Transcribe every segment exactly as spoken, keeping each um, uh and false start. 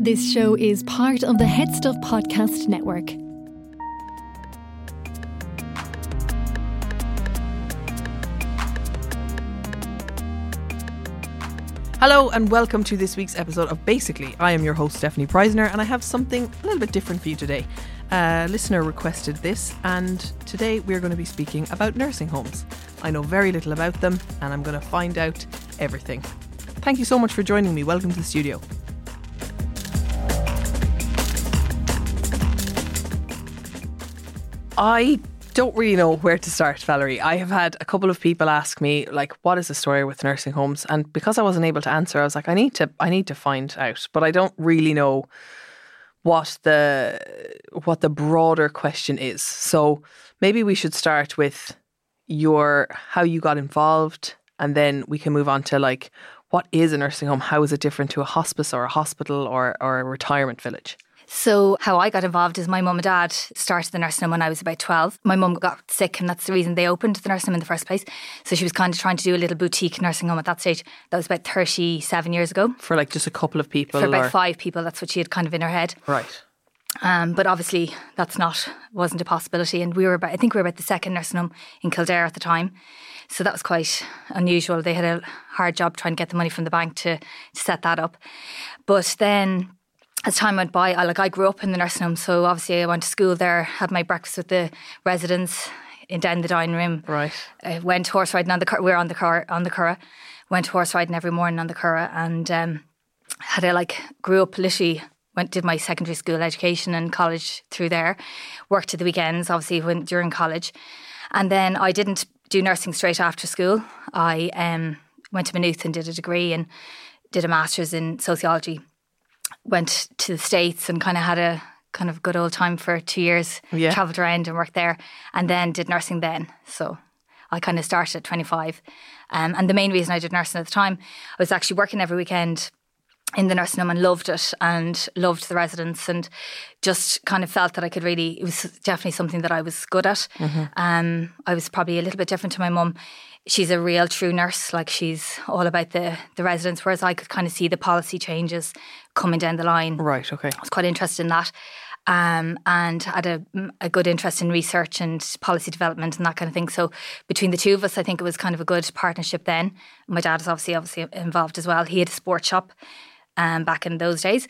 This show is part of the HeadStuff Podcast Network. Hello and welcome to this week's episode of Basically. I am your host Stephanie Preissner and I have something a little bit different for you today. A uh, listener requested this and today we're going to be speaking about nursing homes. I know very little about them and I'm going to find out everything. Thank you so much for joining me. Welcome to the studio. I don't really know where to start, Valerie. I have had a couple of people ask me, like, what is the story with nursing homes? And because I wasn't able to answer, I was like, I need to, I need to find out. But I don't really know what the what the broader question is. So maybe we should start with your how you got involved, and then we can move on to like, what is a nursing home? How is it different to a hospice or a hospital or or a retirement village? So how I got involved is my mum and dad started the nursing home when I was about twelve. My mum got sick and that's the reason they opened the nursing home in the first place. So she was kind of trying to do a little boutique nursing home at that stage. That was about thirty-seven years ago. For like just a couple of people? For about or... five people. That's what she had kind of in her head. Right. Um, but obviously that's not, wasn't a possibility. And we were about, I think we were about the second nursing home in Kildare at the time. So that was quite unusual. They had a hard job trying to get the money from the bank to, to set that up. But then... as time went by, I, like I grew up in the nursing home, so obviously I went to school there, had my breakfast with the residents in down the dining room. Right. I went horse riding on the we were on the car on the Curragh. Went horse riding every morning on the Curragh, and um, had I like grew up literally. Went did my secondary school education and college through there. Worked at the weekends, obviously when during college, and then I didn't do nursing straight after school. I um, went to Maynooth and did a degree and did a master's in sociology. Went to the States and kind of had a kind of good old time for two years, yeah. Travelled around and worked there and then did nursing then. So I kind of started at twenty-five. Um, and the main reason I did nursing at the time, I was actually working every weekend in the nursing home and loved it and loved the residents and just kind of felt that I could really, it was definitely something that I was good at. Mm-hmm. Um, I was probably a little bit different to my mum. She's a real true nurse, like she's all about the, the residents, whereas I could kind of see the policy changes coming down the line. Right, okay. I was quite interested in that um, and had a, a good interest in research and policy development and that kind of thing. So between the two of us, I think it was kind of a good partnership then. My dad is obviously obviously involved as well. He had a sports shop um, back in those days.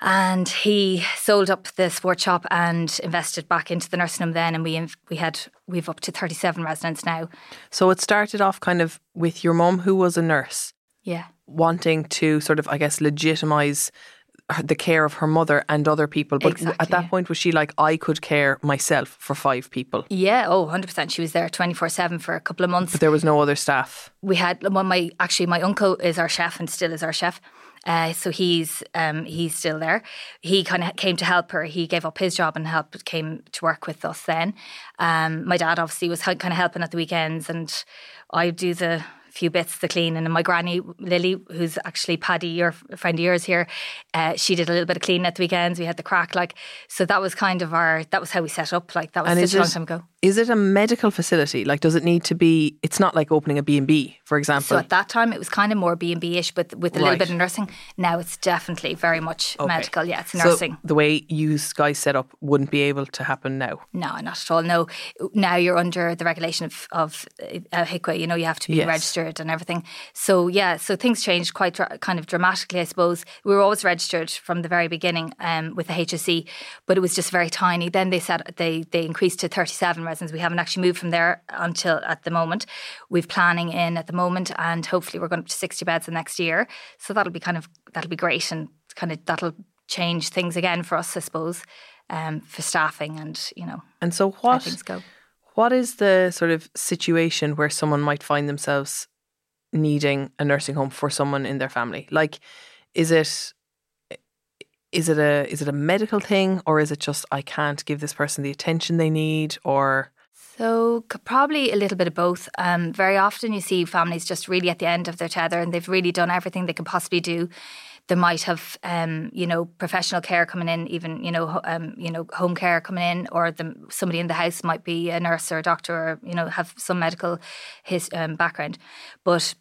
And he sold up the sports shop and invested back into the nursing home then, and we we had we've up to thirty-seven residents now. So it started off kind of with your mum, who was a nurse, yeah, wanting to sort of I guess legitimise the care of her mother and other people. But exactly, at that yeah. point, was she like, I could care myself for five people? Yeah, oh, one hundred percent. She was there twenty-four seven for a couple of months. But there was no other staff. We had well, my actually my uncle is our chef and still is our chef. Uh, so he's um, he's still there. He kind of came to help her. He gave up his job and helped came to work with us then. Um, my dad obviously was kind of helping at the weekends, and I do the few bits, the cleaning. And my granny Lily, who's actually Paddy, your friend of yours here, uh, she did a little bit of cleaning at the weekends. We had the crack, like so. That was kind of our. That was how we set up. Like that was such a long time ago. Is it a medical facility? Like, does it need to be, it's not like opening a B and B, for example. So at that time, it was kind of more B and B-ish, but with a right. little bit of nursing. Now it's definitely very much okay. medical. Yeah, it's nursing. So the way you guys set up wouldn't be able to happen now? No, not at all. No, now you're under the regulation of, of uh, HICWA. You know, you have to be yes. registered and everything. So yeah, so things changed quite dra- kind of dramatically, I suppose. We were always registered from the very beginning um, with the H S E, but it was just very tiny. Then they said they, they increased to thirty-seven residents. We haven't actually moved from there until at the moment. We've planning in at the moment, and hopefully we're going up to sixty beds the next year. So that'll be kind of that'll be great, and kind of that'll change things again for us, I suppose, um, for staffing and you know. And so what? How things go. What is the sort of situation where someone might find themselves needing a nursing home for someone in their family? Like, is it? Is it a is it a medical thing, or is it just I can't give this person the attention they need, or? So probably a little bit of both. Um, very often you see families just really at the end of their tether, and they've really done everything they can possibly do. They might have, um, you know, professional care coming in, even you know, um, you know, home care coming in, or the, somebody in the house might be a nurse or a doctor, or you know, have some medical his um, background, but.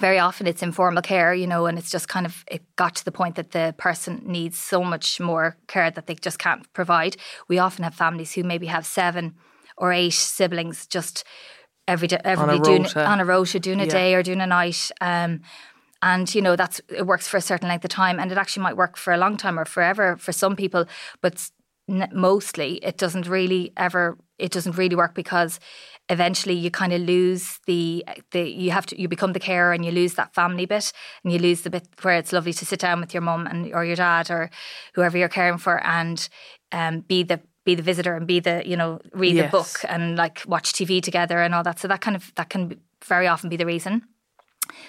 very often it's informal care, you know, and it's just kind of, it got to the point that the person needs so much more care that they just can't provide. We often have families who maybe have seven or eight siblings just every day, every on, a doing, on a rota, doing a yeah. day or doing a night. Um, and, you know, that's it works for a certain length of time, and it actually might work for a long time or forever for some people, but mostly it doesn't really ever, it doesn't really work, because eventually you kind of lose the, the you have to, you become the carer and you lose that family bit, and you lose the bit where it's lovely to sit down with your mum and or your dad or whoever you're caring for, and um, be the be the visitor and be the, you know, read yes. the book and like watch T V together and all that. So that kind of, that can very often be the reason.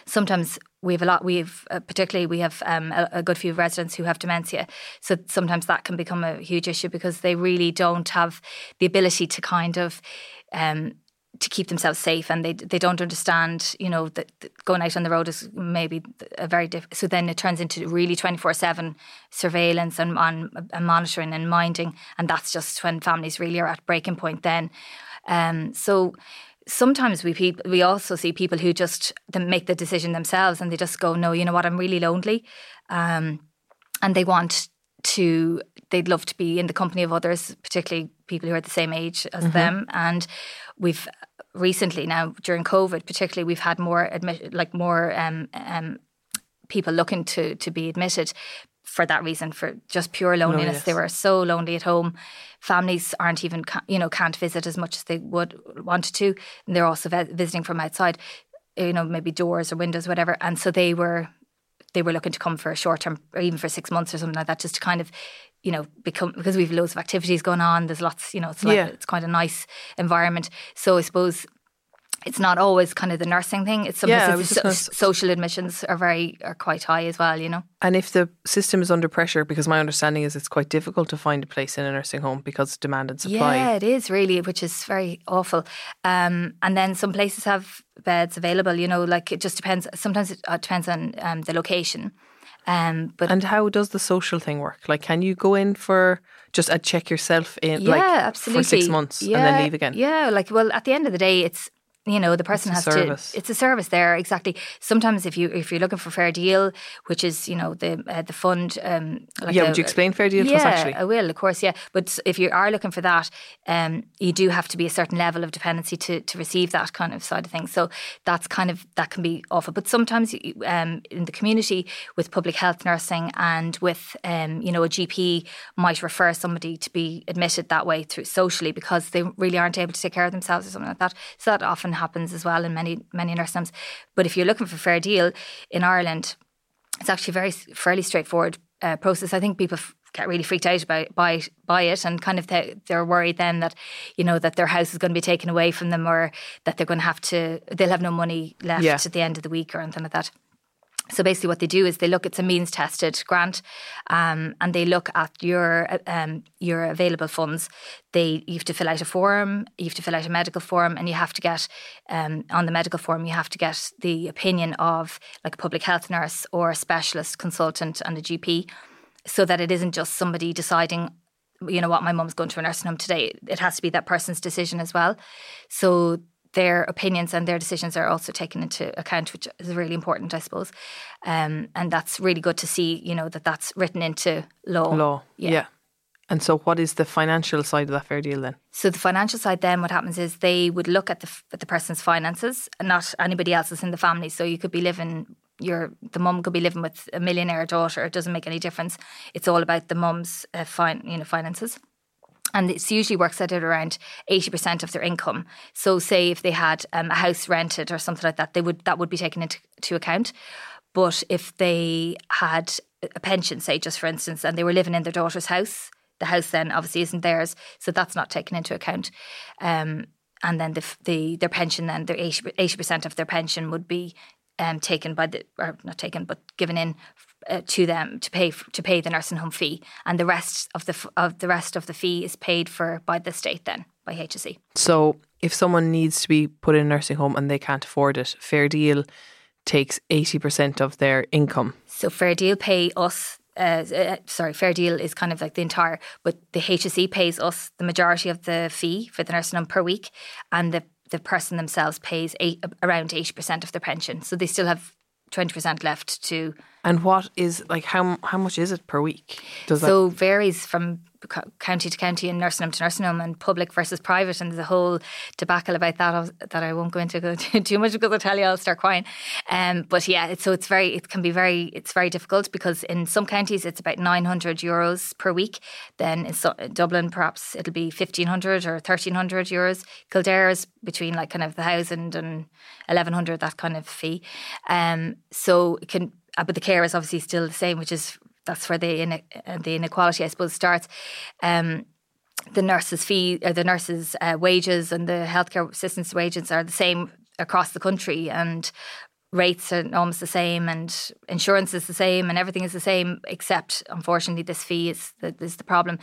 Sometimes we have a lot, we've, uh, particularly we have um, a, a good few residents who have dementia. So sometimes that can become a huge issue, because they really don't have the ability to kind of, um, to keep themselves safe, and they they don't understand, you know, that going out on the road is maybe a very difficult. So then it turns into really twenty-four seven surveillance and, on, and monitoring and minding. And that's just when families really are at breaking point then. Um, so... Sometimes we pe- we also see people who just make the decision themselves, and they just go, no, you know what, I'm really lonely. Um, and they want to, they'd love to be in the company of others, particularly people who are the same age as mm-hmm. them. And we've recently now, during COVID particularly, we've had more, admi- like more um, um, people looking to, to be admitted for that reason, for just pure loneliness. No, yes. They were so lonely at home. Families aren't even, you know, can't visit as much as they would wanted to. And they're also visiting from outside, you know, maybe doors or windows, whatever. And so they were, they were looking to come for a short term, or even for six months or something like that, just to kind of, you know, become, because we've loads of activities going on. There's lots, you know, it's like, yeah. it's quite a nice environment. So I suppose it's not always kind of the nursing thing. It's sometimes yeah, it's so, social admissions are very are quite high as well, you know. And if the system is under pressure, because my understanding is it's quite difficult to find a place in a nursing home because demand and supply. Yeah, it is really, which is very awful. Um, and then some places have beds available, you know, like it just depends. Sometimes it depends on um, the location. Um, but and how does the social thing work? Like, can you go in for just a check yourself in, yeah, like absolutely. for six months yeah, and then leave again? Yeah, like, well, at the end of the day, it's, you know, the person has to, it's a service there, exactly. Sometimes if, you, if you're if you looking for Fair Deal, which is, you know, the uh, the fund. Um, like yeah, a, would you explain Fair Deal to yeah, us actually? Yeah, I will, of course, yeah. But if you are looking for that, um, you do have to be a certain level of dependency to, to receive that kind of side of things. So that's kind of, that can be awful. But sometimes um, in the community with public health nursing and with, um, you know, a G P might refer somebody to be admitted that way through socially, because they really aren't able to take care of themselves or something like that. So that often happens as well in many, many nursing homes. But if you're looking for Fair Deal in Ireland, it's actually very fairly straightforward uh, process. I think people f- get really freaked out by, by, by it, and kind of th- they're worried then that, you know, that their house is going to be taken away from them, or that they're going to have to, they'll have no money left yeah. at the end of the week or anything like that. So basically what they do is they look, it's a means tested grant, um, and they look at your um, your available funds. They You have to fill out a form, you have to fill out a medical form, and you have to get, um, on the medical form, you have to get the opinion of like a public health nurse or a specialist consultant and a G P, so that it isn't just somebody deciding, you know what, my mum's going to a nursing home today. It has to be that person's decision as well. So their opinions and their decisions are also taken into account, which is really important, I suppose. Um, and that's really good to see, you know, that that's written into law. Law, yeah. yeah. And so what is the financial side of that Fair Deal then? So the financial side then, what happens is they would look at the at the person's finances, and not anybody else's in the family. So you could be living, your the mum could be living with a millionaire daughter. It doesn't make any difference. It's all about the mum's uh, fin- you know, finances. And it usually works out at around eighty percent of their income. So say if they had um, a house rented or something like that, they would that would be taken into to account. But if they had a pension, say, just for instance, and they were living in their daughter's house, the house then obviously isn't theirs. So that's not taken into account. Um, and then the, the their pension then, their eighty percent of their pension would be um, taken by the, or not taken, but given in Uh, to them to pay f- to pay the nursing home fee, and the rest of the f- of the rest of the fee is paid for by the state then, by H S E. So if someone needs to be put in a nursing home and they can't afford it, Fair Deal takes eighty percent of their income. So Fair Deal pay us. Uh, uh, sorry, Fair Deal is kind of like the entire, but the H S E pays us the majority of the fee for the nursing home per week, and the the person themselves pays eight, around eighty percent of their pension. So they still have twenty percent left to... And what is, like, how how much is it per week? Does so that... varies from county to county and nursing home to nursing home and public versus private, and there's a whole debacle about that that I won't go into too much because I'll tell you I'll start crying. Um, but yeah, it's, so it's very, it can be very, it's very difficult because in some counties it's about nine hundred euros per week. Then in, so, in Dublin perhaps it'll be fifteen hundred or thirteen hundred euros. Kildare is between like kind of the one thousand and eleven hundred, that kind of fee. Um, so it can, but the care is obviously still the same, which is that's where the in, the inequality, I suppose, starts. Um, the nurses' fee, or the nurses' uh, wages, and the healthcare assistants' wages are the same across the country, and rates are almost the same, and insurance is the same, and everything is the same, except unfortunately this fee is the, is the problem.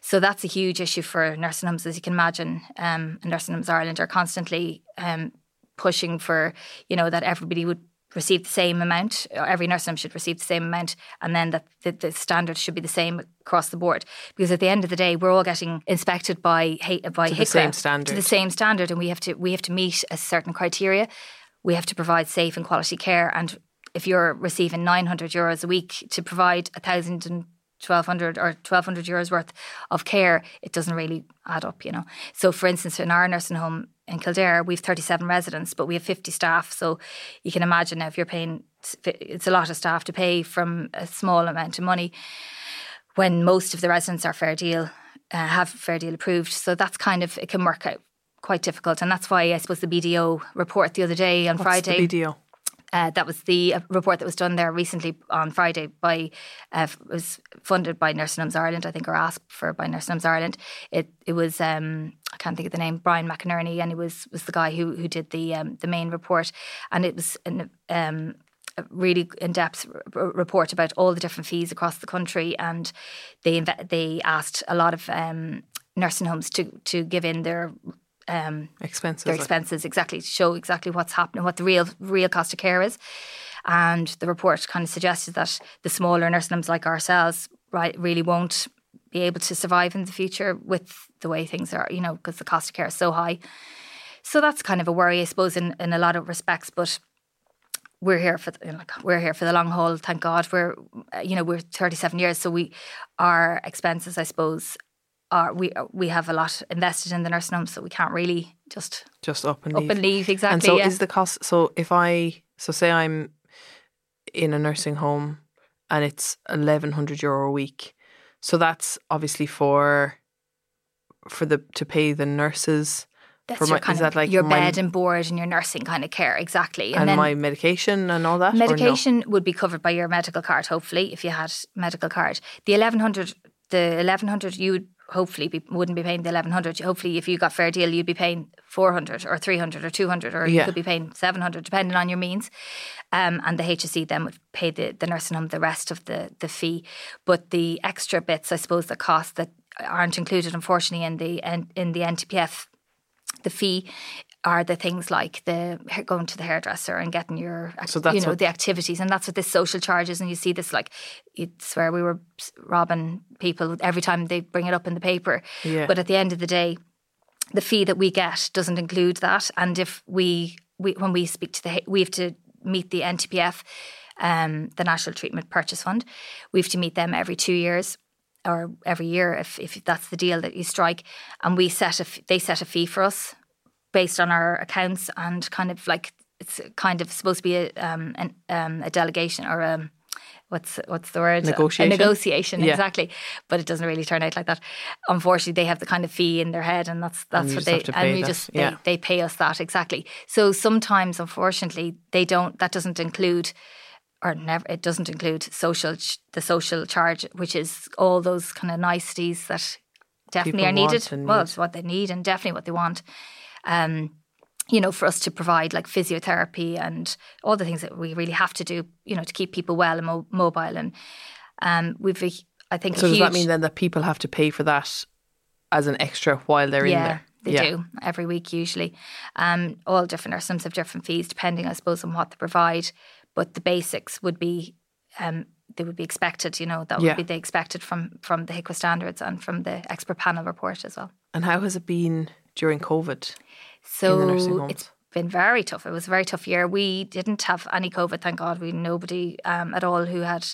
So that's a huge issue for nursing homes, as you can imagine. Um, and Nursing Homes Ireland are constantly um, pushing for, you know, that everybody would receive the same amount, or every nursing home should receive the same amount, and then that the, the standards should be the same across the board. Because at the end of the day, we're all getting inspected by by to HICWA, the same standard. To the same standard, and we have to we have to meet a certain criteria. We have to provide safe and quality care. And if you're receiving nine hundred euros a week to provide a thousand and twelve hundred or twelve hundred euros worth of care, it doesn't really add up, you know. So, for instance, in our nursing home in Kildare, we've thirty-seven residents, but we have fifty staff. So you can imagine now if you're paying, it's a lot of staff to pay from a small amount of money when most of the residents are Fair Deal, uh, have Fair Deal approved. So that's kind of, it can work out quite difficult. And that's why I suppose the B D O report the other day on What's Friday. What's the B D O? Uh, that was the report that was done there recently on Friday by, uh, it was funded by Nursing Homes Ireland, I think, or asked for by Nursing Homes Ireland. It it was, um, I can't think of the name, Brian McInerney, and he was was the guy who who did the um, the main report. And it was an, um, a really in-depth r- report about all the different fees across the country. And they inv- they asked a lot of um, nursing homes to to give in their Um, expenses, their expenses, like. exactly, to show exactly what's happening, what the real real cost of care is. And the report kind of suggested that the smaller nursing homes like ourselves, right, really won't be able to survive in the future with the way things are, you know, because the cost of care is so high. So that's kind of a worry, I suppose, in, in a lot of respects. But we're here for the, you know, we're here for the long haul. Thank God. We're you know we're thirty-seven years, so we our expenses, I suppose. Are, we we have a lot invested in the nursing home, so we can't really just just up and up leave. and leave exactly. And so yeah. Is the cost? So if I so say I'm in a nursing home and it's eleven hundred euro a week, so that's obviously for for the to pay the nurses. That's for your my, kind of that like your my, bed and board and your nursing kind of care, exactly. And, and then my medication and all that. Medication no? would be covered by your medical card, hopefully, if you had medical card. The eleven hundred, the eleven hundred you would. Hopefully, be, wouldn't be paying the eleven hundred. Hopefully, if you got Fair Deal, you'd be paying four hundred or three hundred or two hundred, or yeah. you could be paying seven hundred, depending on your means. Um, and the H S E then would pay the, the nursing home the rest of the, the fee. But the extra bits, I suppose, the cost that aren't included, unfortunately, in the in, in the N T P F, the fee are the things like the going to the hairdresser and getting your, so you know, the activities. And that's what this social charge is. And you see this, like, it's where we were robbing people every time they bring it up in the paper. Yeah. But at the end of the day, the fee that we get doesn't include that. And if we, we when we speak to the, we have to meet the N T P F, um, the National Treatment Purchase Fund. We have to meet them every two years. Or every year, if if that's the deal that you strike, and we set a they set a fee for us based on our accounts, and kind of like it's kind of supposed to be a um an, um a delegation or um what's what's the word negotiation a, a negotiation yeah. exactly, but it doesn't really turn out like that. Unfortunately, they have the kind of fee in their head, and that's that's and what they and we that. just they, yeah. they pay us that exactly. So sometimes, unfortunately, they don't. That doesn't include. Or never, it doesn't include social the social charge, which is all those kind of niceties that definitely people are needed. Well, need. It's what they need and definitely what they want. Um, you know, for us to provide like physiotherapy and all the things that we really have to do, you know, to keep people well and mo- mobile. And um, we've, I think, so a does huge, that mean then that people have to pay for that as an extra while they're yeah. in there? They yeah. do every week usually. Um, all different nursing homes have different fees depending, I suppose, on what they provide. But the basics would be um, they would be expected. You know that would yeah. be they expected from from the HICWA standards and from the expert panel report as well. And how has it been during COVID? So in the nursing homes? it's been very tough. It was a very tough year. We didn't have any COVID, thank God. We nobody um, at all who had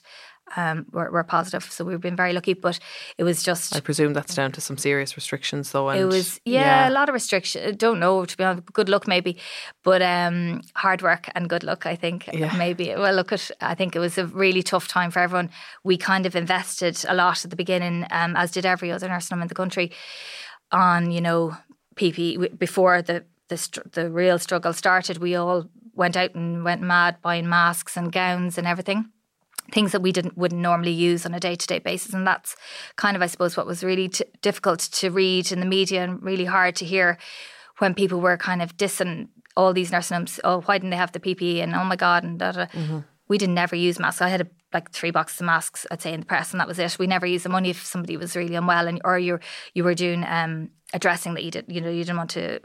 um, were, were positive. So we've been very lucky. But it was just. I presume that's down to some serious restrictions, though. And it was yeah, yeah. a lot of restrictions. Don't know, to be honest. Good luck, maybe, but um, hard work and good luck. I think yeah. maybe. Well, look at. I think it was a really tough time for everyone. We kind of invested a lot at the beginning, um, as did every other nursing home in the country, on you know P P E before the. The, the real struggle started. We all went out and went mad buying masks and gowns and everything, things that we didn't wouldn't normally use on a day-to-day basis. And that's kind of, I suppose, what was really t- difficult to read in the media and really hard to hear when people were kind of dissing all these nursing homes. Oh, why didn't they have the P P E? And oh my God, and da da. Mm-hmm. We didn't never use masks. I had a, like three boxes of masks, I'd say, in the press, and that was it. We never used them only if somebody was really unwell, and or you you were doing um, a dressing that you did, you know, you didn't want to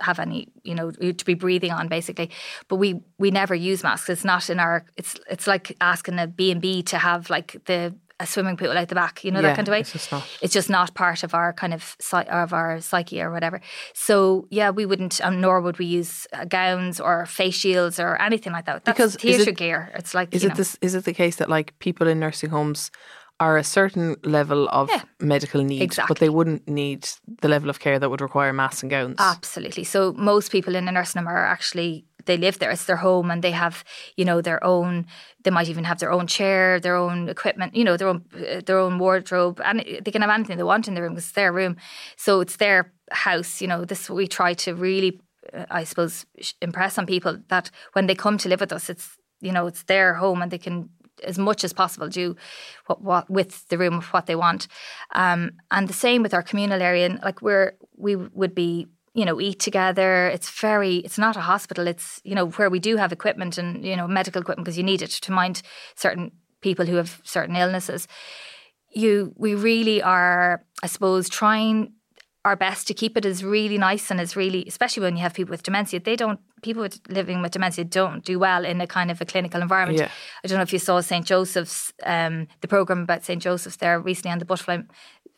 have any, you know, to be breathing on, basically. But we we never use masks. It's not in our, it's it's like asking a B and B to have like the a swimming pool out the back, you know, yeah, that kind of way. It's just, not. it's just not part of our kind of, of our psyche or whatever. So yeah, we wouldn't, um, nor would we use uh, gowns or face shields or anything like that. That's because theatre gear. It's like, is you it know. This, is it the case that like people in nursing homes are a certain level of yeah, medical need, exactly. but they wouldn't need the level of care that would require masks and gowns. Absolutely. So most people in a nursing home are actually, they live there, it's their home, and they have, you know, their own, they might even have their own chair, their own equipment, you know, their own their own wardrobe, and they can have anything they want in their room because it's their room. So it's their house, you know, this we try to really, I suppose, impress on people that when they come to live with us, it's, you know, it's their home and they can as much as possible do what, what with the room what they want, um, and the same with our communal area. And like we're we would be you know eat together. It's very it's not a hospital. It's you know where we do have equipment and you know medical equipment because you need it to mind certain people who have certain illnesses. You we really are I suppose trying our best to keep it as really nice and as really especially when you have people with dementia. They don't. People living with dementia don't do well in a kind of a clinical environment. Yeah. I don't know if you saw Saint Joseph's, um, the programme about Saint Joseph's there recently on the butterfly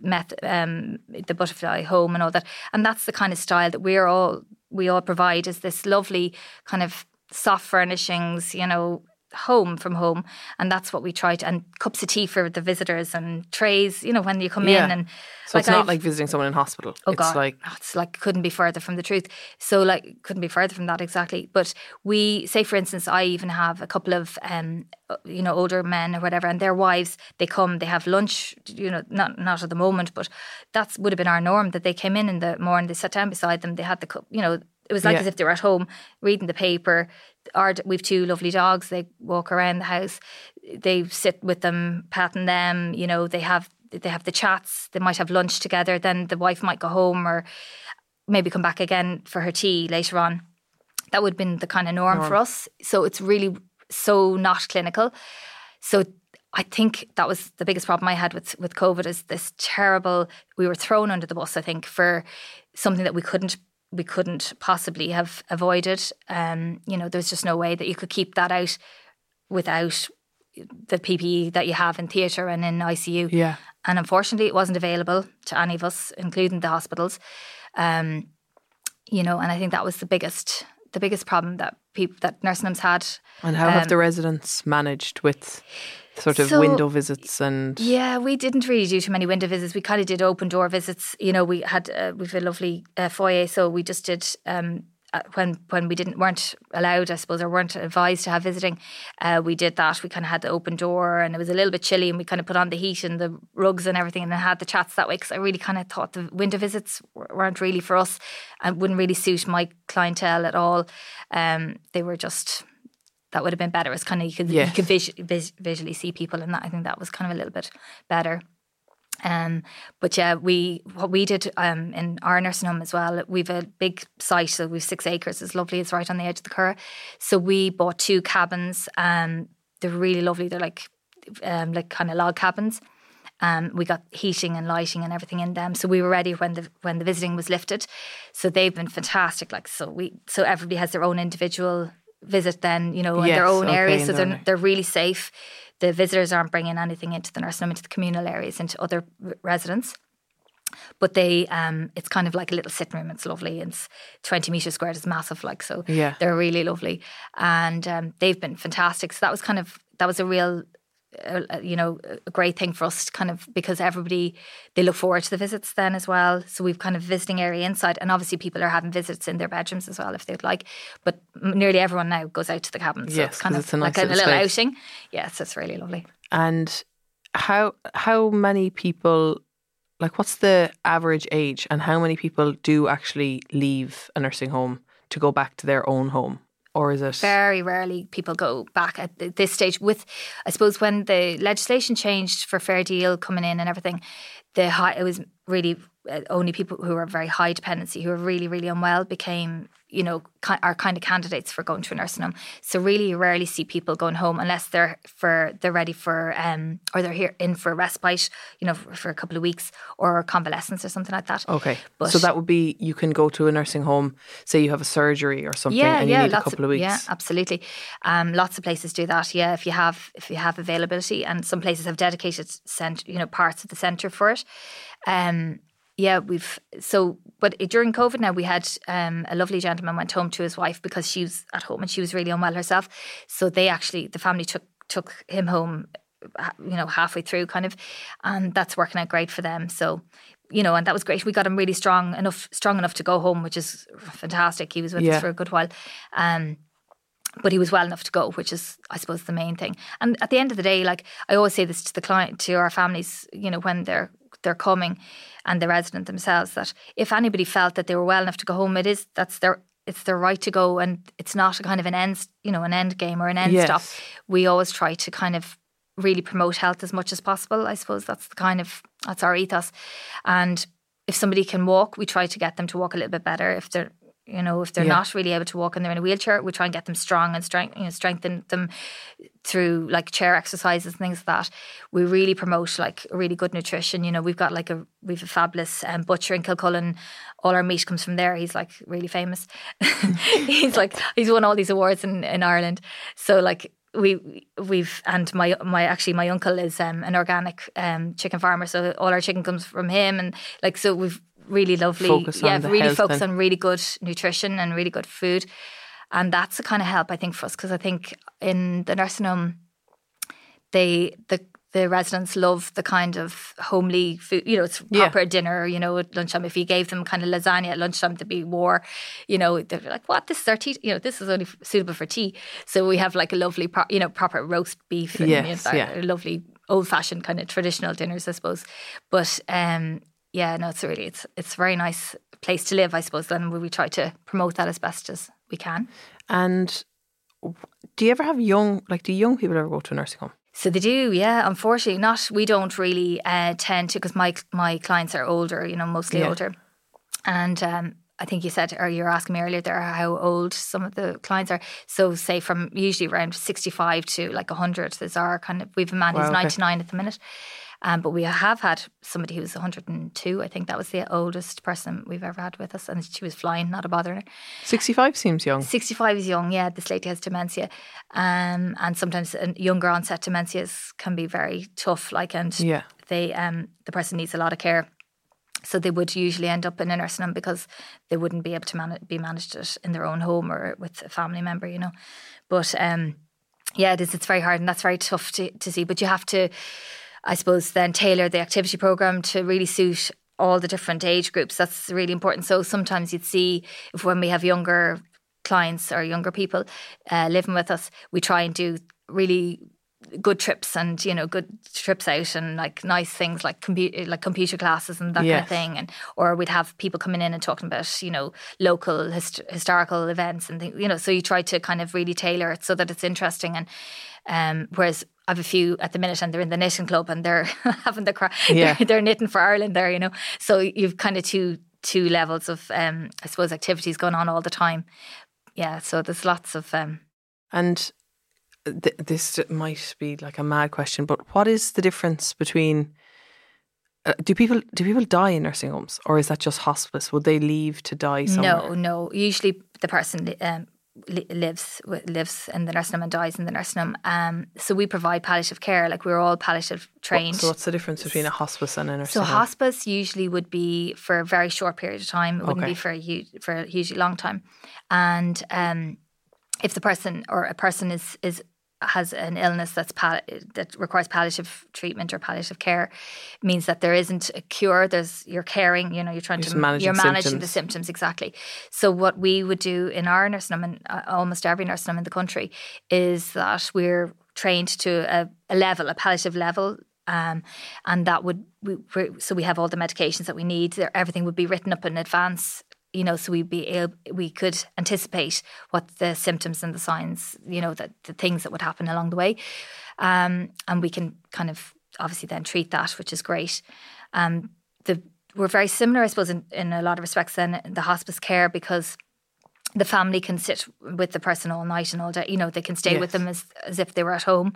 met, um, the butterfly home and all that. And that's the kind of style that we're all, we all provide is this lovely kind of soft furnishings, you know, home from home. And that's what we try to, and cups of tea for the visitors and trays, you know, when you come yeah. in. And so like it's not I've, like visiting someone in hospital. Oh it's God, like, oh, it's like couldn't be further from the truth. So like couldn't be further from that exactly. But we say, for instance, I even have a couple of, um, you know, older men or whatever, and their wives, they come, they have lunch, you know, not not at the moment, but that would have been our norm that they came in in the morning, they sat down beside them, they had the cup, you know, it was like yeah. as if they were at home reading the paper. Our, we've two lovely dogs. They walk around the house. They sit with them, patting them. You know, they have they have the chats. They might have lunch together. Then the wife might go home or maybe come back again for her tea later on. That would have been the kind of norm, norm. for us. So it's really so not clinical. So I think that was the biggest problem I had with, with COVID is this terrible, we were thrown under the bus, I think, for something that we couldn't we couldn't possibly have avoided. Um, you know, there's just no way that you could keep that out without the P P E that you have in theatre and in I C U. Yeah. And unfortunately, it wasn't available to any of us, including the hospitals. Um, you know, and I think that was the biggest, the biggest problem that people that nursing homes had. And how um, have the residents managed with sort of so, window visits and yeah, we didn't really do too many window visits. We kind of did open door visits. You know, we had uh, we've a lovely uh, foyer, so we just did um, uh, when when we didn't weren't allowed, I suppose, or weren't advised to have visiting. Uh, we did that. We kind of had the open door, and it was a little bit chilly, and we kind of put on the heat and the rugs and everything, and then had the chats that way. Because I really kind of thought the window visits weren't really for us, and wouldn't really suit my clientele at all. Um, they were just. That would have been better. It's kind of you could, yes. you could vis- vis- visually see people, and that I think that was kind of a little bit better. Um, but yeah, we what we did um, in our nursing home as well. We've a big site, so we've six acres. It's lovely. It's right on the edge of the Curragh. So we bought two cabins. Um, they're really lovely. They're like um, like kind of log cabins. Um, we got heating and lighting and everything in them, so we were ready when the when the visiting was lifted. So they've been fantastic. Like so we so everybody has their own individual visit then, you know, in yes, their own okay, area. So they're, they're really safe. The visitors aren't bringing anything into the nursing home, into the communal areas, into other r- residents. But they, um, it's kind of like a little sitting room. It's lovely. It's twenty metres squared. It's massive. Like, so yeah. They're really lovely. And um, they've been fantastic. So that was kind of, that was a real, uh, you know, a great thing for us to kind of, because everybody, they look forward to the visits then as well. So we've kind of visiting area inside. And obviously people are having visits in their bedrooms as well if they'd like. But nearly everyone now goes out to the cabin. So yes, it's kind of it's a nice like a little space. Outing. Yes, it's really lovely. And how how many people... Like, what's the average age and how many people do actually leave a nursing home to go back to their own home? Or is it... Very rarely people go back at this stage. With, I suppose, when the legislation changed for Fair Deal coming in and everything, the high, it was really only people who are very high dependency, who are really, really unwell, became... you know, are kind of candidates for going to a nursing home. So really you rarely see people going home unless they're for they're ready for um or they're here in for respite, you know, for, for a couple of weeks or convalescence or something like that. Okay. But so that would be, you can go to a nursing home, say you have a surgery or something yeah, and you yeah, need a couple of, of weeks. Yeah, absolutely. Um, lots of places do that, yeah, if you have if you have availability, and some places have dedicated cent- you know, parts of the centre for it. Um Yeah, we've so, but during COVID now, we had um, a lovely gentleman went home to his wife because she was at home and she was really unwell herself. So they actually, the family took took him home, you know, halfway through kind of, and that's working out great for them. So, you know, and that was great. We got him really strong enough, strong enough to go home, which is fantastic. He was with yeah. us for a good while. Um, But he was well enough to go, which is, I suppose, the main thing. And at the end of the day, like I always say this to the client, to our families, you know, when they're they're coming and the resident themselves, that if anybody felt that they were well enough to go home, it is that's their it's their right to go, and it's not a kind of an end, you know, an end game or an end yes. stop. We always try to kind of really promote health as much as possible. I suppose that's the kind of that's our ethos. And if somebody can walk, we try to get them to walk a little bit better. If they're You know, if they're yeah. not really able to walk and they're in a wheelchair, we try and get them strong and strength, you know, strengthen them through like chair exercises and things like that. We really promote like really good nutrition. You know, we've got like a we've a fabulous um, butcher in Kilcullen. All our meat comes from there. He's like really famous. he's like he's won all these awards in, in Ireland. So like we we've and my my actually my uncle is um, an organic um, chicken farmer. So all our chicken comes from him, and like so we've. Really lovely, focus yeah. Really focus then. on really good nutrition and really good food, and that's the kind of help I think for us, because I think in the nursing home, they the the residents love the kind of homely food. You know, it's proper yeah. dinner. You know, at lunchtime, if you gave them kind of lasagna at lunchtime to be war, you know, they're like, "What? This is our tea? You know, this is only suitable for tea." So we have like a lovely, pro- you know, proper roast beef and yes, you know, yeah. lovely old fashioned kind of traditional dinners, I suppose. But um. Yeah, no, it's really, it's it's a very nice place to live, I suppose, and we try to promote that as best as we can. And do you ever have young, like do young people ever go to a nursing home? So they do, yeah, unfortunately not. We don't really uh, tend to, because my, my clients are older, you know, mostly yeah. older. And um, I think you said, or you were asking me earlier there, how old some of the clients are. So say from usually around sixty-five to like one hundred is our kind of, we have a man wow, who's okay. ninety-nine at the minute. Um, but we have had somebody who was one hundred and two. I think that was the oldest person we've ever had with us. And she was flying, not a bother. sixty-five seems young. sixty-five is young, yeah. This lady has dementia. Um, and sometimes younger onset dementias can be very tough. Like, and yeah. they, um, the person needs a lot of care. So they would usually end up in a nursing home because they wouldn't be able to man- be managed it in their own home or with a family member, you know. But um, yeah, it is, it's very hard, and that's very tough to, to see. But you have to... I suppose then tailor the activity programme to really suit all the different age groups. That's really important. So sometimes you'd see if when we have younger clients or younger people uh, living with us, we try and do really good trips and, you know, good trips out and like nice things like compu- like computer classes and that yes. kind of thing. And or we'd have people coming in and talking about, you know, local hist- historical events and things, you know, so you try to kind of really tailor it so that it's interesting. And um, whereas I have a few at the minute and they're in the knitting club and they're having the cra- yeah. they're, they're knitting for Ireland there, you know. So you've kind of two two levels of um, I suppose activities going on all the time. Yeah, so there's lots of um, and th- this might be like a mad question, but what is the difference between uh, do people do people die in nursing homes, or is that just hospice? Would they leave to die somewhere? No, no. Usually the person um, lives lives in the nursing home and dies in the nursing home. Um, so we provide palliative care, like we're all palliative trained. So what's the difference between a hospice and a nursing home? So hospice usually would be for a very short period of time. It wouldn't okay. be for a huge, for a hugely long time. And um, if the person or a person is is has an illness that's pal- that requires palliative treatment or palliative care, means that there isn't a cure. There's you're caring, you know, you're trying you're to managing you're managing symptoms. the symptoms exactly. So what we would do in our nursing home, and uh, almost every nursing home in the country, is that we're trained to a, a level, a palliative level, um, and that would we so we have all the medications that we need. There, everything would be written up in advance. You know, so we'd be able, we could anticipate what the symptoms and the signs, you know, that the things that would happen along the way. Um, and we can kind of obviously then treat that, which is great. Um, the we're very similar, I suppose, in, in a lot of respects then in the hospice care, because the family can sit with the person all night and all day. You know, they can stay yes. with them as, as if they were at home.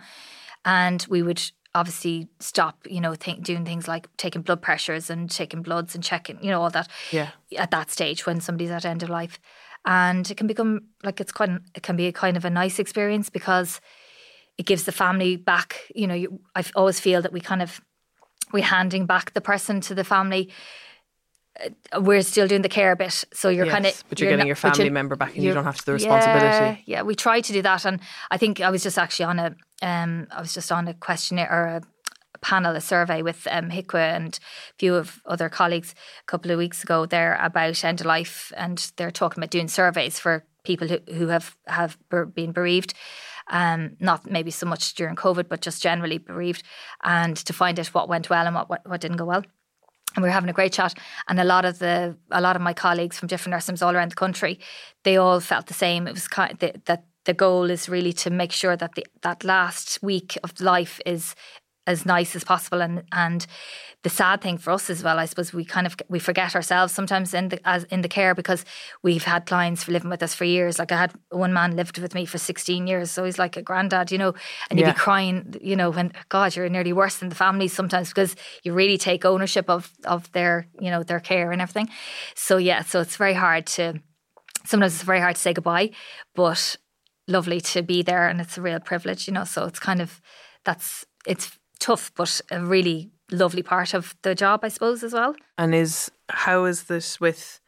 And we would obviously stop, you know, th- doing things like taking blood pressures and taking bloods and checking, you know, all that yeah. at that stage when somebody's at end of life. And it can become like it's quite, an, it can be a kind of a nice experience because it gives the family back, you know, you, I always feel that we kind of, we're handing back the person to the family. We're still doing the care bit, so you're yes, kind of but you're, you're getting not, your family member back and you don't have to the responsibility. Yeah, yeah, we try to do that, and I think I was just actually on a um, I was just on a questionnaire or a panel, a survey with um, HICWA and a few of other colleagues a couple of weeks ago there about end of life, and they're talking about doing surveys for people who, who have have been bereaved, um, not maybe so much during COVID, but just generally bereaved, and to find out what went well and what what, what didn't go well. And we were having a great chat, and a lot of the a lot of my colleagues from different nursing homes all around the country, they all felt the same. It was kind of the, that the goal is really to make sure that the that last week of life is as nice as possible. And and the sad thing for us as well, I suppose, we kind of we forget ourselves sometimes in the as in the care, because we've had clients living with us for years. Like I had one man lived with me for sixteen years, so he's like a granddad, you know, and you'd yeah. be crying, you know, when God, you're nearly worse than the family sometimes, because you really take ownership of of their, you know, their care and everything. So yeah, so it's very hard to sometimes it's very hard to say goodbye, but lovely to be there, and it's a real privilege, you know. So it's kind of that's it's tough, but a really lovely part of the job, I suppose, as well. And is how is this with?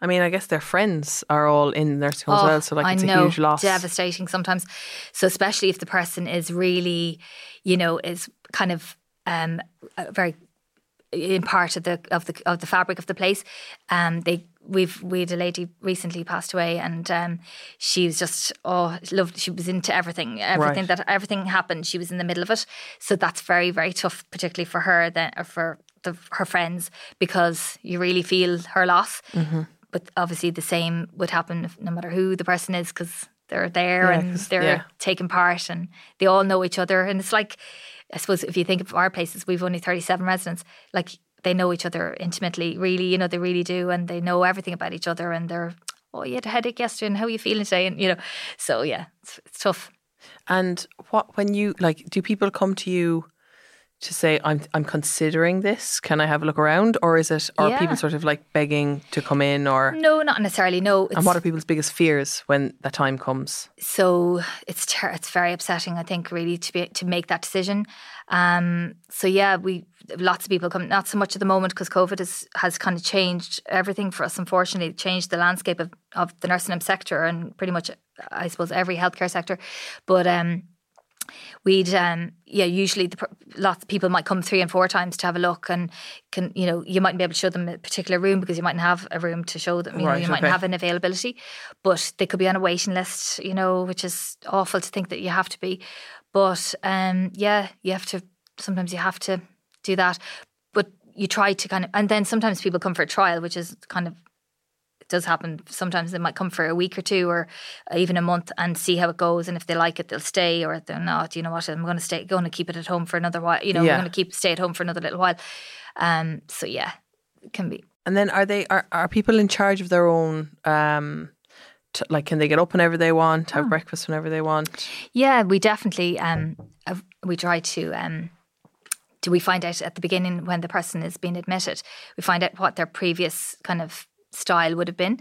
I mean, I guess their friends are all in nursing homes oh, as well, so like I it's know, a huge loss, devastating sometimes. So especially if the person is really, you know, is kind of um very in part of the of the of the fabric of the place. Um, they we've we had a lady recently passed away, and um, she was just oh loved. She was into everything, everything right. that everything happened. She was in the middle of it, so that's very very tough, particularly for her then or for the, her friends, because you really feel her loss. Mm-hmm. But obviously, the same would happen if, no matter who the person is, because they're there yeah, and they're yeah. taking part, and they all know each other, and it's like. I suppose if you think of our places, we've only thirty-seven residents. Like they know each other intimately, really, you know, they really do, and they know everything about each other. And they're, oh, you had a headache yesterday, and how are you feeling today? And you know, so yeah, it's, it's tough. And what when you like, do people come to you to say, I'm I'm considering this? Can I have a look around, or is it? Are yeah. people sort of like begging to come in, or no, not necessarily. No. It's, and what are people's biggest fears when that time comes? So it's ter- it's very upsetting, I think, really to be to make that decision. Um, so yeah, we lots of people come. Not so much at the moment because COVID has has kind of changed everything for us. Unfortunately, it changed the landscape of of the nursing home sector and pretty much, I suppose, every healthcare sector. But um. We'd um yeah usually the, lots of people might come three and four times to have a look, and can you know you mightn't be able to show them a particular room because you mightn't have a room to show them, you right, know you okay. mightn't have an availability, but they could be on a waiting list, you know, which is awful to think that you have to be, but um yeah you have to sometimes you have to do that, but you try to kind of, and then sometimes people come for a trial, which is kind of does happen sometimes. They might come for a week or two or even a month and see how it goes, and if they like it they'll stay, or if they're not, you know what, I'm going to stay going to keep it at home for another while, you know yeah. I'm going to keep stay at home for another little while, um so yeah it can be. And then are they are, are people in charge of their own um t- like can they get up whenever they want, have oh. breakfast whenever they want? Yeah, we definitely um we try to um do we find out at the beginning when the person is being admitted, we find out what their previous kind of style would have been,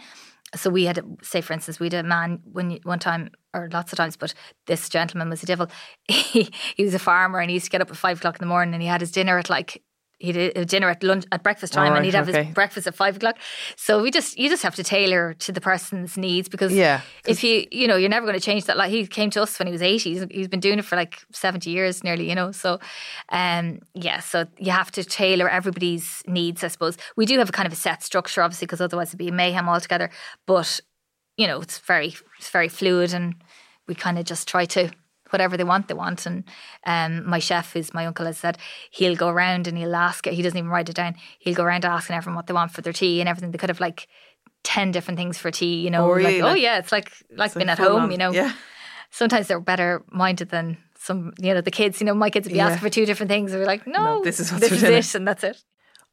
so we had, say for instance, we had a man when one time, or lots of times, but this gentleman was a devil. He, he was a farmer and he used to get up at five o'clock in the morning and he had his dinner at like, he'd have dinner at lunch at breakfast time, right, and he'd have okay. his breakfast at five o'clock. So we just you just have to tailor to the person's needs, because yeah, if you you know you're never going to change that. Like he came to us when he was eighty. He's, he's been doing it for like seventy years nearly, you know. So um, yeah, so you have to tailor everybody's needs, I suppose. We do have a kind of a set structure, obviously, because otherwise it'd be mayhem altogether. But you know, it's very it's very fluid, and we kind of just try to. Whatever they want, they want. And um, my chef, who's my uncle, has said he'll go around and he'll ask it. He doesn't even write it down. He'll go around asking everyone what they want for their tea and everything. They could have like ten different things for tea, you know. Oh, really? Like, oh yeah, it's like like it's being like at home, on. You know. Yeah. Sometimes they're better minded than some, you know, the kids. You know, my kids would be yeah. asking for two different things. And we're like, no, no this is what's this is it, and that's it.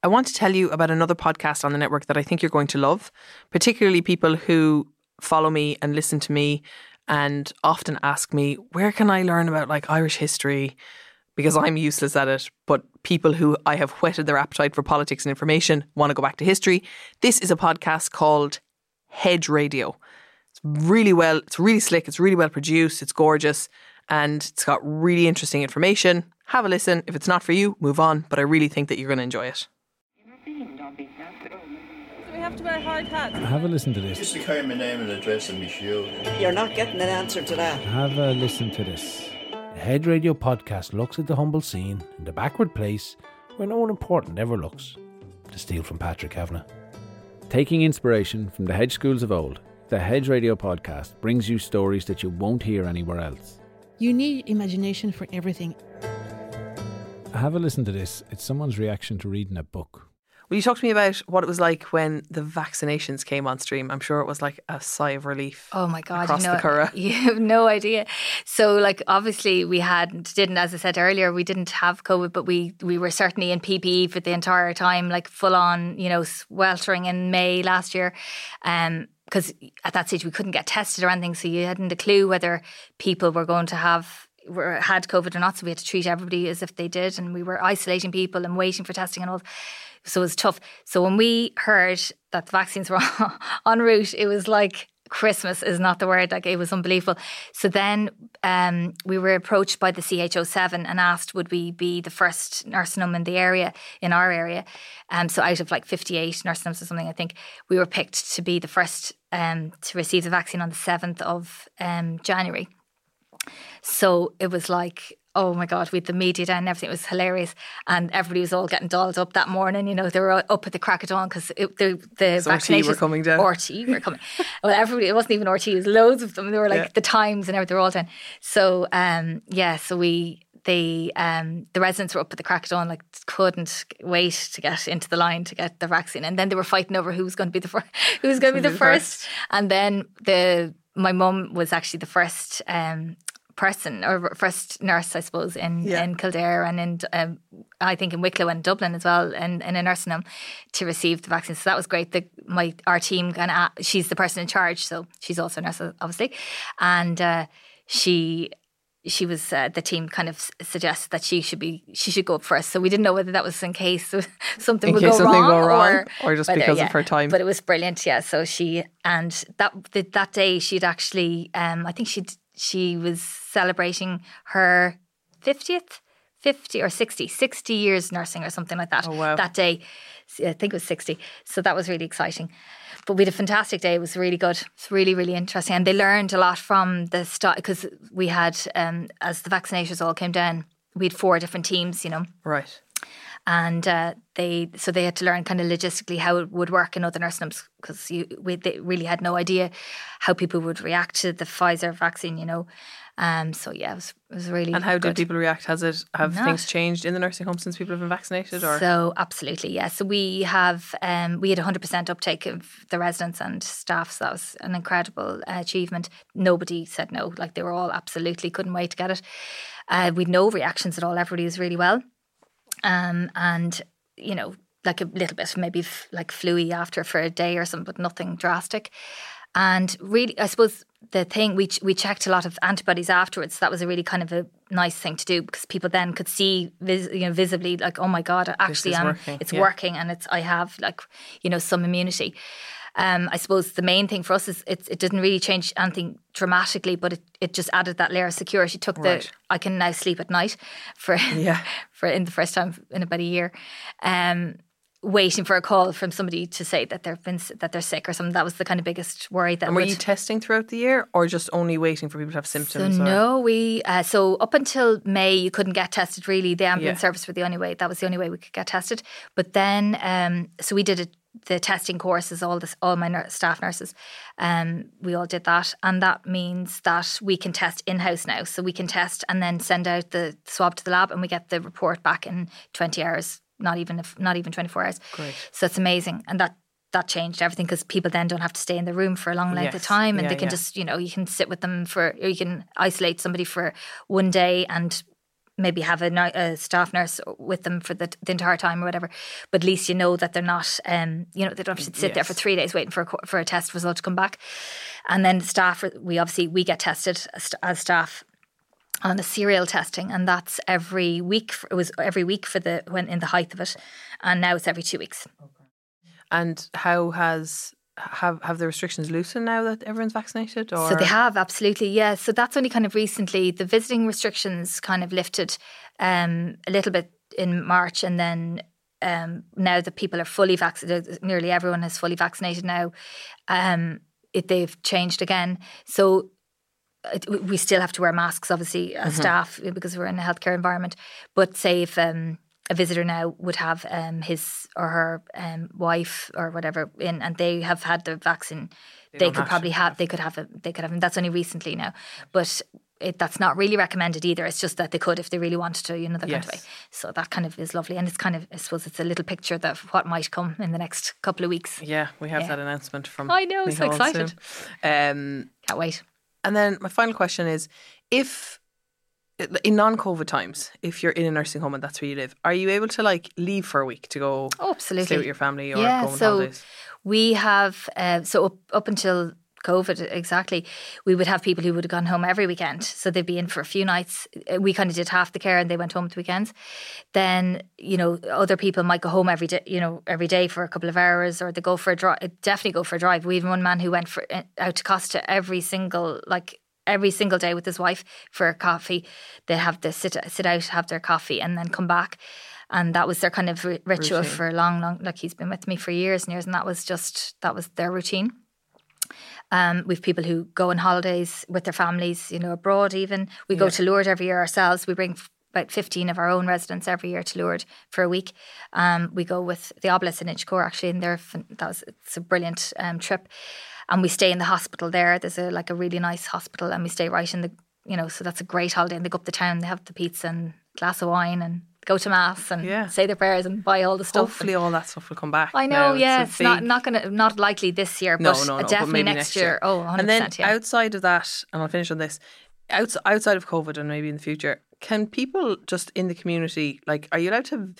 I want to tell you about another podcast on the network that I think you're going to love, particularly people who follow me and listen to me and often ask me, where can I learn about like Irish history? Because I'm useless at it. But people who I have whetted their appetite for politics and information want to go back to history. This is a podcast called Hedge Radio. It's really well, it's really slick. It's really well produced. It's gorgeous. And it's got really interesting information. Have a listen. If it's not for you, move on. But I really think that you're going to enjoy it. Have to wear hard hats. Have a listen to this. Just to carry my name and address in Micheal. You're not getting an answer to that. Have a listen to this. The Head Radio podcast looks at the humble scene in the backward place where no one important ever looks. To steal from Patrick Kavanagh. Taking inspiration from the hedge schools of old, the Hedge Radio podcast brings you stories that you won't hear anywhere else. You need imagination for everything. Have a listen to this. It's someone's reaction to reading a book. Will you talk to me about what it was like when the vaccinations came on stream? I'm sure it was like a sigh of relief. Oh my God. Across you know, the Curragh. You have no idea. So like obviously we hadn't, didn't, as I said earlier, we didn't have COVID, but we, we were certainly in P P E for the entire time, like full on, you know, sweltering in May last year. Um, because at that stage we couldn't get tested or anything. So you hadn't a clue whether people were going to have were, had COVID or not. So we had to treat everybody as if they did. And we were isolating people and waiting for testing and all. So it was tough. So when we heard that the vaccines were en route, it was like Christmas is not the word. Like it was unbelievable. So then um, we were approached by the C H O seven and asked, would we be the first nursing home in the area, in our area? Um, so out of like fifty-eight nursing homes or something, I think we were picked to be the first um, to receive the vaccine on the seventh of um, January. So it was like, oh my God, with the media down and everything, it was hilarious. And everybody was all getting dolled up that morning. You know, they were all up at the crack of dawn because the, the so vaccinations... R T were coming down. R T were coming. Well, everybody, it wasn't even R T, it was loads of them. They were like yeah. the Times and everything, they were all down. So, um, yeah, so we... The um, the residents were up at the crack of dawn, like couldn't wait to get into the line to get the vaccine, and then they were fighting over who was going to be the first, who was going to be the first. And then the my mum was actually the first um, person or first nurse, I suppose, in, yeah. in Kildare and in um, I think in Wicklow and Dublin as well, and in, in a nursing home to receive the vaccine. So that was great. The, my our team, and she's the person in charge, so she's also a nurse, obviously, and uh, she. She was uh, the team kind of suggested that she should be she should go up first. So we didn't know whether that was in case something in would case go, something wrong go wrong, or, or just whether, because yeah. of her time. But it was brilliant, yeah. So she and that that day she'd actually um, I think she she was celebrating her fiftieth, fifty or sixty, sixty years nursing or something like that. Oh, wow. That day, I think it was sixty. So that was really exciting. But we had a fantastic day. It was really good. It's really, really interesting. And they learned a lot from the start because we had, um, as the vaccinations all came down, we had four different teams, you know. Right. And uh, they, so they had to learn kind of logistically how it would work in other nursing homes because you, we, they really had no idea how people would react to the Pfizer vaccine, you know. Um, so yeah, it was, it was really. And how good. Did people react? Has it have Not. Things changed in the nursing home since people have been vaccinated? Or so absolutely, yeah. So we have um, we had one hundred percent uptake of the residents and staff. So that was an incredible uh, achievement. Nobody said no; like they were all absolutely couldn't wait to get it. Uh, we had no reactions at all. Everybody was really well, um, and you know, like a little bit maybe f- like flu-y after for a day or something, but nothing drastic. And really, I suppose the thing, we ch- we checked a lot of antibodies afterwards. That was a really kind of a nice thing to do because people then could see, vis- you know, visibly like, oh my God, actually, I'm, working. it's yeah. working and it's I have like, you know, some immunity. um, I suppose the main thing for us is it, it didn't really change anything dramatically, but it, it just added that layer of security. Took right. the I can now sleep at night for yeah. for in the first time in about a year. Um, waiting for a call from somebody to say that they've been that they're sick or something. That was the kind of biggest worry. That and were would, you testing throughout the year, or just only waiting for people to have symptoms? So or? No, we uh, so up until May you couldn't get tested really. The ambulance yeah. service were the only way. That was the only way we could get tested. But then um, so we did a, the testing courses. All this, all my nurse, staff nurses, um, we all did that, and that means that we can test in house now. So we can test and then send out the swab to the lab, and we get the report back in twenty hours. Not even if, not even twenty-four hours. Great. So it's amazing, and that that changed everything because people then don't have to stay in the room for a long length yes. of time, and yeah, they can yeah. just you know you can sit with them for or you can isolate somebody for one day and maybe have a, a staff nurse with them for the, the entire time or whatever. But at least you know that they're not um you know they don't have to sit yes. there for three days waiting for a, for a test result to come back. And then staff, we obviously we get tested as, as staff. On the serial testing, and that's every week. For, it was every week for the when in the height of it, and now it's every two weeks. Okay. And how has have have the restrictions loosened now that everyone's vaccinated? Or? So they have absolutely, yeah. So that's only kind of recently. The visiting restrictions kind of lifted um, a little bit in March, and then um, now that people are fully vaccinated, nearly everyone is fully vaccinated now. Um, it, they've changed again, so. We still have to wear masks, obviously, as mm-hmm. staff because we're in a healthcare environment. But say if um, a visitor now would have um, his or her um, wife or whatever in, and they have had the vaccine, they, they could probably have, have. They could have. A, they could have. And that's only recently now, but it, that's not really recommended either. It's just that they could if they really wanted to. You know that yes. kind of way. So that kind of is lovely, and it's kind of I suppose it's a little picture of what might come in the next couple of weeks. Yeah, we have yeah. that announcement from. I know, Micheal so excited. Um, Can't wait. And then my final question is, if in non-COVID times, if you're in a nursing home and that's where you live, are you able to like leave for a week to go oh, absolutely. Stay with your family or yeah, go on so holidays? We have, uh, so up, up until COVID exactly, we would have people who would have gone home every weekend. So they'd be in for a few nights. We kind of did half the care and they went home at the weekends. Then, you know, other people might go home every day, you know, every day for a couple of hours, or they go for a drive, definitely go for a drive. We had one man who went for out to Costa every single, like every single day with his wife for a coffee. They have to sit, sit out, have their coffee and then come back. And that was their kind of r- ritual routine. For a long, long, like he's been with me for years and years, and that was just, that was their routine. Um, we've people who go on holidays with their families, you know, abroad even. We yeah. go to Lourdes every year ourselves. We bring f- about fifteen of our own residents every year to Lourdes for a week. Um, we go with the Oblates in Inchicore actually, and they're, that was it's a brilliant um, trip. And we stay in the hospital there. There's a like a really nice hospital, and we stay right in the, you know, so that's a great holiday. And they go up the town, they have the pizza and glass of wine and go to mass and yeah. say their prayers and buy all the stuff. Hopefully, all that stuff will come back. I know, now. yeah, it's, it's not not gonna not likely this year, no, but no, no, definitely but next, next year. year. Oh, one hundred percent, and then yeah. outside of that, and I'll finish on this. Outside outside of COVID and maybe in the future, can people just in the community, like, are you allowed to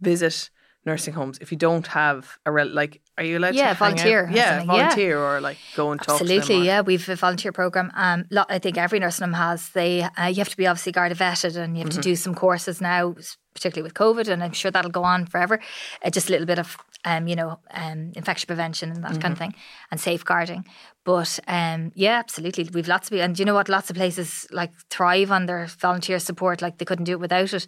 visit nursing homes if you don't have a rel- like? Are you allowed yeah, to volunteer? Yeah, volunteer yeah. or like go and talk Absolutely, to them? Absolutely, yeah. We've a volunteer programme. Um, lot, I think every nursing home has. They uh, you have to be obviously Garda vetted, and you have mm-hmm. to do some courses now, particularly with COVID, and I'm sure that'll go on forever. Uh, just a little bit of um, you know, um, infection prevention and that mm-hmm. kind of thing, and safeguarding. But um, yeah, absolutely, we've lots of and you know what, lots of places like thrive on their volunteer support. Like they couldn't do it without it.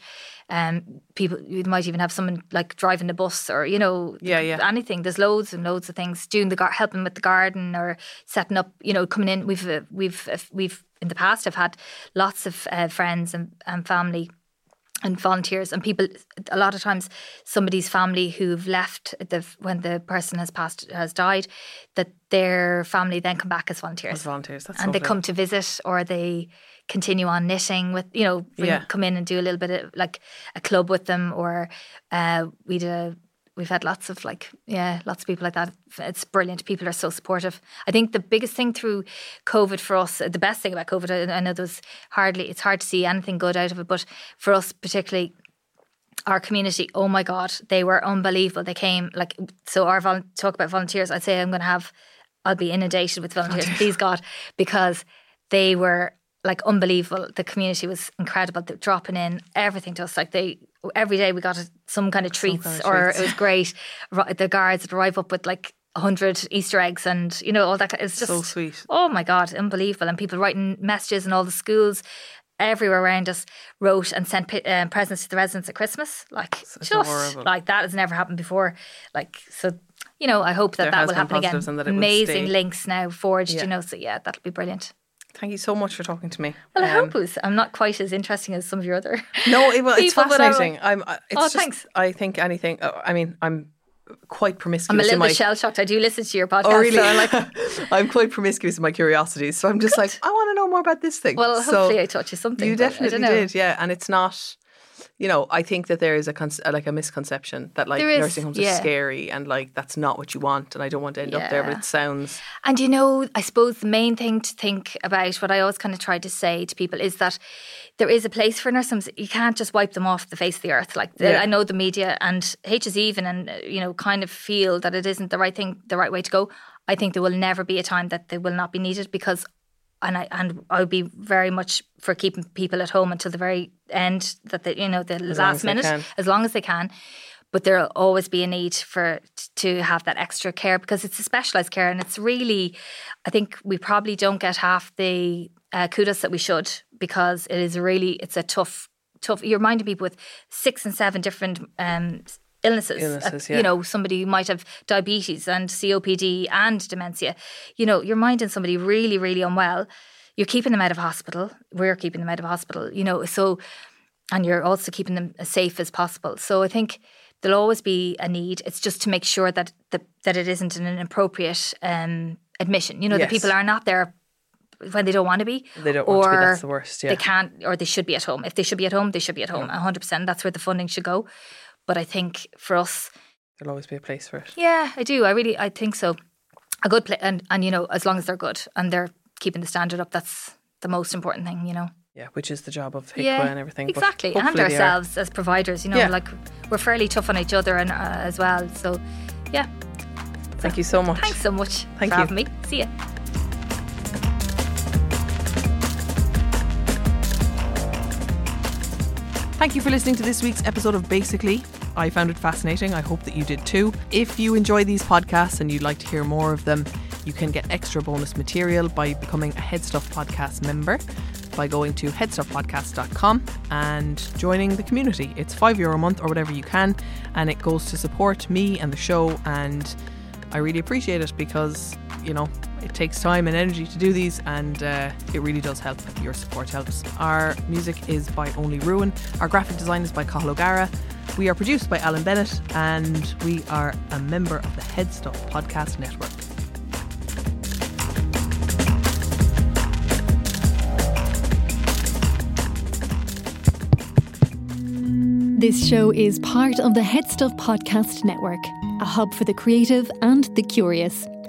Um, people you might even have someone like driving the bus or you know, yeah, yeah. anything. There's loads and loads of things. Doing the gar- helping with the garden or setting up, you know, coming in. We've uh, we've uh, we've in the past have had lots of uh, friends and, and family. And volunteers and people, a lot of times somebody's family who've left the, when the person has passed, has died, that their family then come back as volunteers. As volunteers, that's And lovely. They come to visit or they continue on knitting with, you know, bring, yeah. come in and do a little bit of like a club with them or uh, we did a, we've had lots of like, yeah, lots of people like that. It's brilliant. People are so supportive. I think the biggest thing through COVID for us, the best thing about COVID, I know there's hardly, it's hard to see anything good out of it, but for us particularly, our community, oh my God, they were unbelievable. They came like, so our, vol- talk about volunteers, I'd say I'm going to have, I'll be inundated with volunteers, oh, please God, because they were like unbelievable. The community was incredible. They're dropping in everything to us. Like they, every day we got some kind of treats, kind of or treats. It was great. The guards would arrive up with like one hundred Easter eggs and, you know, all that. It's just so sweet. Oh my God, unbelievable. And people writing messages, and all the schools everywhere around us wrote and sent um, presents to the residents at Christmas. Like, it's just horrible. Like, that has never happened before. Like, so, you know, I hope that there that will happen again. Amazing links now forged, yeah. you know, so yeah, that'll be brilliant. Thank you so much for talking to me. Well, I um, hope it was, I'm not quite as interesting as some of your other No, it, well, it's fascinating. I'm, it's oh, just, thanks. I think anything, oh, I mean, I'm quite promiscuous. I'm a little in my, bit shell-shocked. I do listen to your podcast. Oh, really? So I'm, like, I'm quite promiscuous in my curiosities. So I'm just good. like, I want to know more about this thing. Well, so hopefully I taught you something. You definitely did, yeah. And it's not, you know, I think that there is a con- like a misconception that like is, nursing homes yeah. are scary and like that's not what you want, and I don't want to end yeah. up there, but it sounds. And you know, I suppose the main thing to think about, what I always kind of try to say to people, is that there is a place for nursing homes. You can't just wipe them off the face of the earth. Like the, yeah. I know the media and H S E even, and you know, kind of feel that it isn't the right thing, the right way to go. I think there will never be a time that they will not be needed, because. And I and I would be very much for keeping people at home until the very end, that they, you know, the as last minute, can. as long as they can. But there'll always be a need for to have that extra care, because it's a specialised care, and it's really, I think we probably don't get half the uh, kudos that we should, because it is really, it's a tough, tough. You're minding people with six and seven different um illnesses, illnesses uh, yeah. you know, somebody who might have diabetes and C O P D and dementia. You know, you're minding somebody really, really unwell. You're keeping them out of hospital. We're keeping them out of hospital, you know, so, and you're also keeping them as safe as possible. So I think there'll always be a need. It's just to make sure that the, that it isn't an inappropriate um, admission. You know, yes. the people are not there when they don't want to be. They don't want to be, that's the worst, yeah. They can't, or they should be at home. If they should be at home, they should be at home, yeah. one hundred percent. That's where the funding should go. But I think for us, there'll always be a place for it. Yeah, I do. I really, I think so. A good place, and, and you know, as long as they're good and they're keeping the standard up, that's the most important thing, you know. Yeah, which is the job of HICWA yeah, and everything. Exactly, and ourselves as providers, you know, yeah. like we're fairly tough on each other and uh, as well. So, yeah. So, thank you so much. Thanks so much Thank for you. having me. See you. Thank you for listening to this week's episode of Basically. I found it fascinating. I hope that you did too. If you enjoy these podcasts and you'd like to hear more of them, you can get extra bonus material by becoming a HeadStuff Podcast member by going to headstuff podcast dot com and joining the community. It's five euro a month or whatever you can, and it goes to support me and the show, and I really appreciate it, because, you know, it takes time and energy to do these, and uh, it really does help. Your support helps. Our music is by Only Ruin. Our graphic design is by Cathal O'Gara. We are produced by Alan Bennett, and we are a member of the HeadStuff Podcast Network. This show is part of the HeadStuff Podcast Network, a hub for the creative and the curious.